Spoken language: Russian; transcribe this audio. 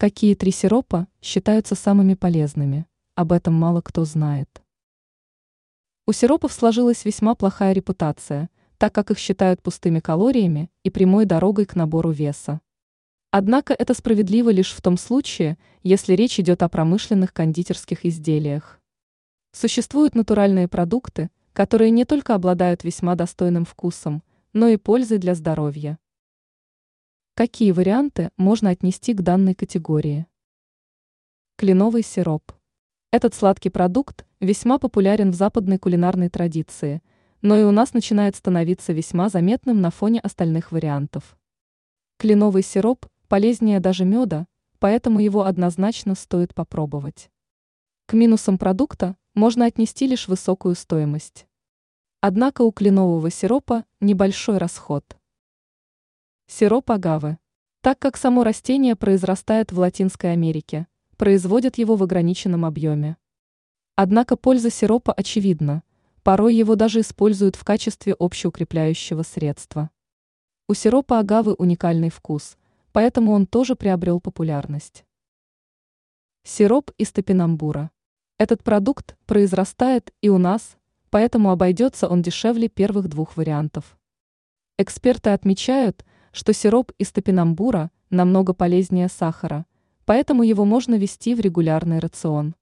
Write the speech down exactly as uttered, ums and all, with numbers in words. Какие три сиропа считаются самыми полезными? Об этом мало кто знает. У сиропов сложилась весьма плохая репутация, так как их считают пустыми калориями и прямой дорогой к набору веса. Однако это справедливо лишь в том случае, если речь идет о промышленных кондитерских изделиях. Существуют натуральные продукты, которые не только обладают весьма достойным вкусом, но и пользой для здоровья. Какие варианты можно отнести к данной категории? Кленовый сироп. Этот сладкий продукт весьма популярен в западной кулинарной традиции, но и у нас начинает становиться весьма заметным на фоне остальных вариантов. Кленовый сироп полезнее даже меда, поэтому его однозначно стоит попробовать. К минусам продукта можно отнести лишь высокую стоимость. Однако у кленового сиропа небольшой расход. Сироп агавы. Так как само растение произрастает в Латинской Америке, производят его в ограниченном объеме. Однако польза сиропа очевидна, порой его даже используют в качестве общеукрепляющего средства. У сиропа агавы уникальный вкус, поэтому он тоже приобрел популярность. Сироп из топинамбура. Этот продукт произрастает и у нас, поэтому обойдется он дешевле первых двух вариантов. Эксперты отмечают, что сироп из топинамбура намного полезнее сахара, поэтому его можно ввести в регулярный рацион.